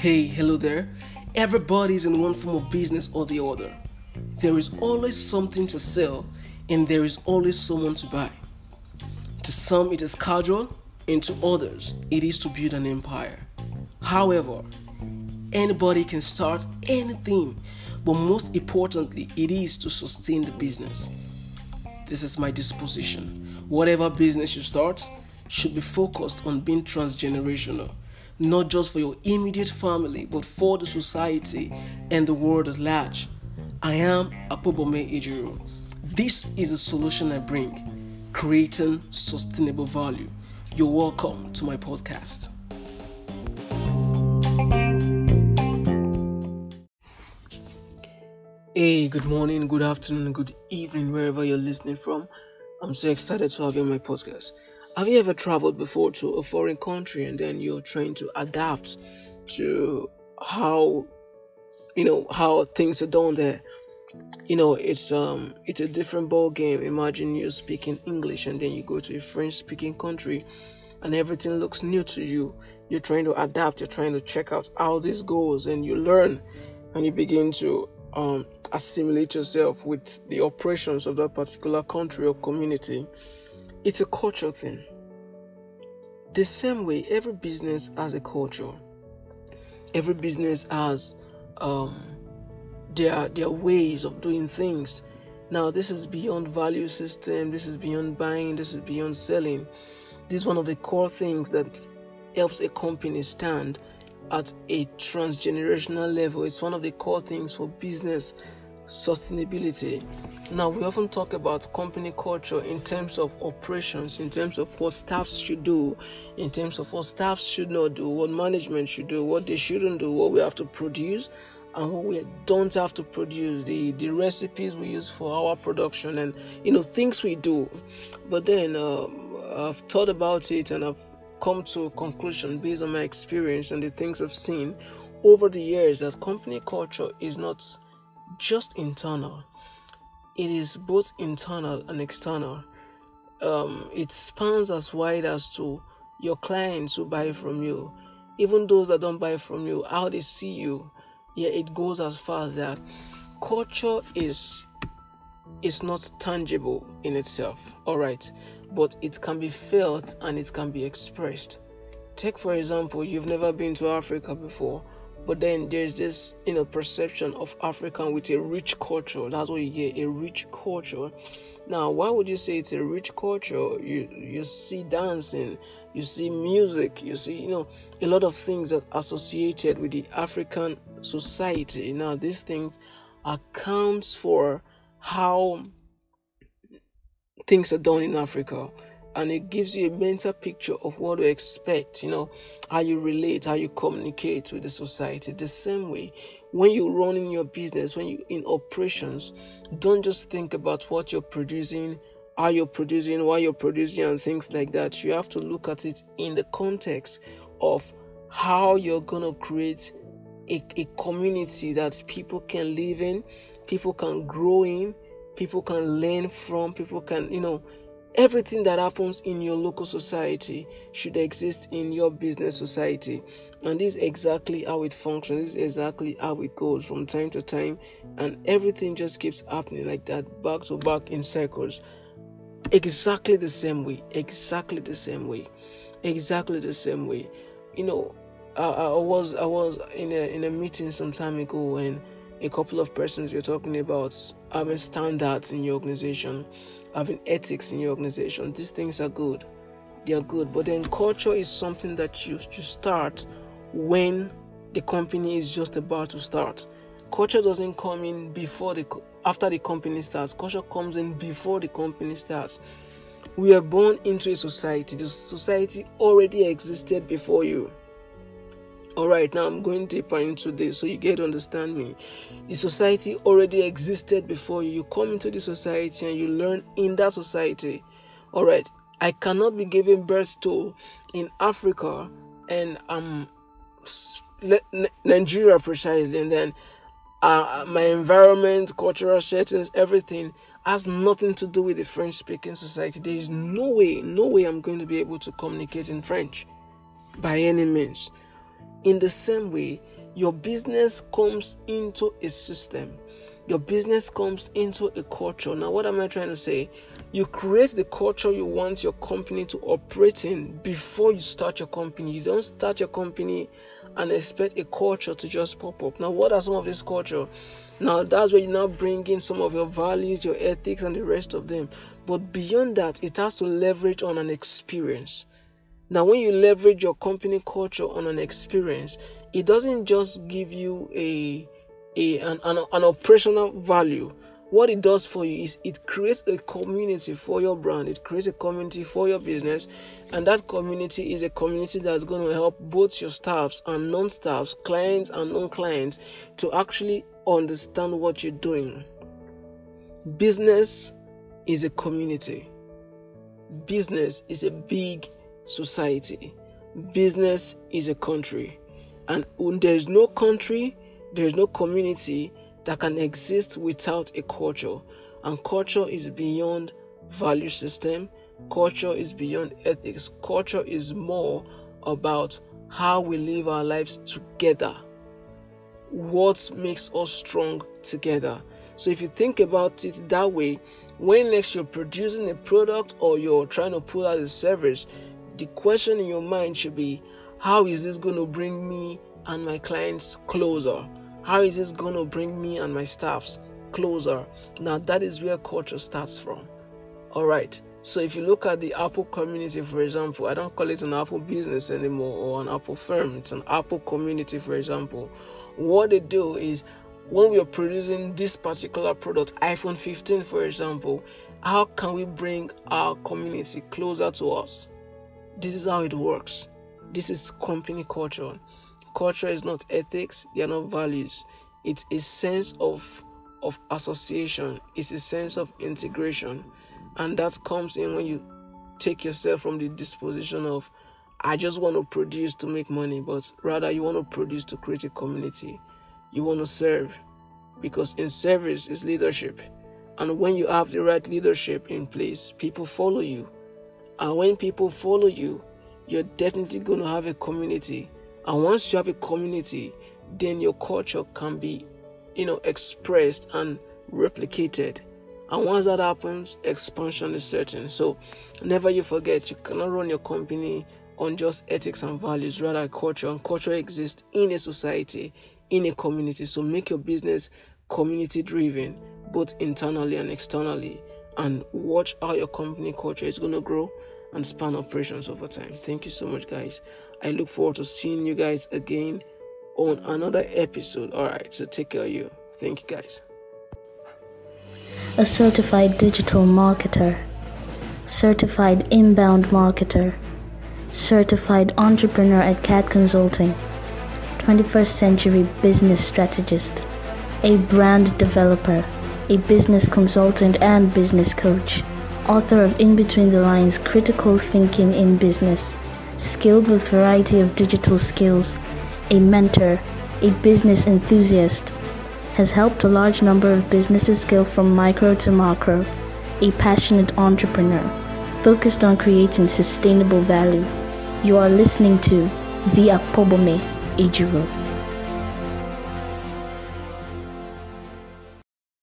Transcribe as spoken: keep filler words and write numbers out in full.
Hey, hello there. Everybody's in one form of business or the other. There is always something to sell and there is always someone to buy. To some it is casual and to others it is to build an empire. However, anybody can start anything, but most importantly it is to sustain the business. This is my disposition. Whatever business you start should be focused on being transgenerational, not just for your immediate family, but for the society and the world at large. I am Apobome Ejirun. This is a solution I bring, creating sustainable value. You're welcome to my podcast. Hey, good morning, good afternoon, good evening, wherever you're listening from. I'm so excited to have you on my podcast. Have you ever traveled before to a foreign country and then you're trying to adapt to how, you know, how things are done there? You know, it's um, it's a different ball game. Imagine you're speaking English and then you go to a French-speaking country and everything looks new to you. You're trying to adapt. You're trying to check out how this goes and you learn and you begin to um, assimilate yourself with the operations of that particular country or community. It's a cultural thing. The same way, every business has a culture. Every business has um, their their ways of doing things. Now, this is beyond value system. This is beyond buying. This is beyond selling. This is one of the core things that helps a company stand at a transgenerational level. It's one of the core things for business sustainability. Now, we often talk about company culture in terms of operations, in terms of what staffs should do, in terms of what staffs should not do, what management should do, what they shouldn't do, what we have to produce and what we don't have to produce, the, the recipes we use for our production and, you know, things we do. But then um, I've thought about it and I've come to a conclusion based on my experience and the things I've seen over the years that company culture is not just internal. It is both internal and external. Um, it spans as wide as to your clients who buy from you, even those that don't buy from you, how they see you. Yeah, it goes as far as that. Culture is is not tangible in itself, all right, but it can be felt and it can be expressed. Take for example, you've never been to Africa before. But then there's this, you know, perception of African with a rich culture. That's what you get, a rich culture. Now, why would you say it's a rich culture? You you see dancing, you see music, you see, you know, a lot of things that are associated with the African society. Now, these things accounts for how things are done in Africa. And it gives you a mental picture of what to expect, you know, how you relate, how you communicate with the society. The same way, when you run in your business, when you're in operations, don't just think about what you're producing, how you're producing, why you're producing, and things like that. You have to look at it in the context of how you're going to create a, a community that people can live in, people can grow in, people can learn from, people can, you know, everything that happens in your local society should exist in your business society. And this is exactly how it functions. This is exactly how it goes from time to time. And everything just keeps happening like that, back to back in circles. Exactly the same way. Exactly the same way. Exactly the same way. You know, I, I was I was in a, in a meeting some time ago and a couple of persons were talking about having standards in your organization, having ethics in your organization. These things are good. They are good. But then culture is something that you, you start when the company is just about to start. Culture doesn't come in before the after the company starts. Culture comes in before the company starts. We are born into a society. The society already existed before you. Alright, now I'm going deeper into this so you get to understand me. The society already existed before you. You come into the society and you learn in that society. Alright, I cannot be giving birth to in Africa and um, Nigeria precisely. And then uh, my environment, cultural settings, everything has nothing to do with the French-speaking society. There is no way, no way I'm going to be able to communicate in French by any means. In the same way, your business comes into a system. Your business comes into a culture. Now, what am I trying to say? You create the culture you want your company to operate in before you start your company. You don't start your company and expect a culture to just pop up. Now, what are some of this culture? Now, that's where you now bring in some of your values, your ethics, and the rest of them. But beyond that, it has to leverage on an experience. Now, when you leverage your company culture on an experience, it doesn't just give you a A, an, an, an operational value. What it does for you is it creates a community for your brand. It creates a community for your business, and that community is a community that's going to help both your staffs and non-staffs, clients and non-clients, to actually understand what you're doing. Business is a community. Business is a big society. Business is a country, and when there's no country, there is no community that can exist without a culture. And culture is beyond value system. Culture is beyond ethics. Culture is more about how we live our lives together. What makes us strong together. So if you think about it that way, when next you're producing a product or you're trying to pull out a service, the question in your mind should be, how is this going to bring me and my clients closer? How is this going to bring me and my staffs closer? Now, that is where culture starts from. All right. So if you look at the Apple community, for example, I don't call it an Apple business anymore or an Apple firm. It's an Apple community, for example. What they do is, when we are producing this particular product, iPhone fifteen, for example, how can we bring our community closer to us? This is how it works. This is company culture. Culture is not ethics, they are not values. It's a sense of of association. It's a sense of integration. And that comes in when you take yourself from the disposition of, I just want to produce to make money, but rather you want to produce to create a community. You want to serve, because in service is leadership. And when you have the right leadership in place, people follow you. And when people follow you, you're definitely going to have a community. And once you have a community, then your culture can be, you know, expressed and replicated. And once that happens, expansion is certain. So never you forget, you cannot run your company on just ethics and values, rather culture. And culture exists in a society, in a community. So make your business community-driven, both internally and externally. And watch how your company culture is going to grow and span operations over time. Thank you so much, guys. I look forward to seeing you guys again on another episode. Alright, so take care of you. Thank you, guys. A certified digital marketer, certified inbound marketer, certified entrepreneur at C A D Consulting, twenty-first century business strategist, a brand developer, a business consultant and business coach, author of In Between the Lines, Critical Thinking in Business, skilled with variety of digital skills, a mentor, a business enthusiast, has helped a large number of businesses scale from micro to macro, a passionate entrepreneur, focused on creating sustainable value. You are listening to Via Pobome Ejirun.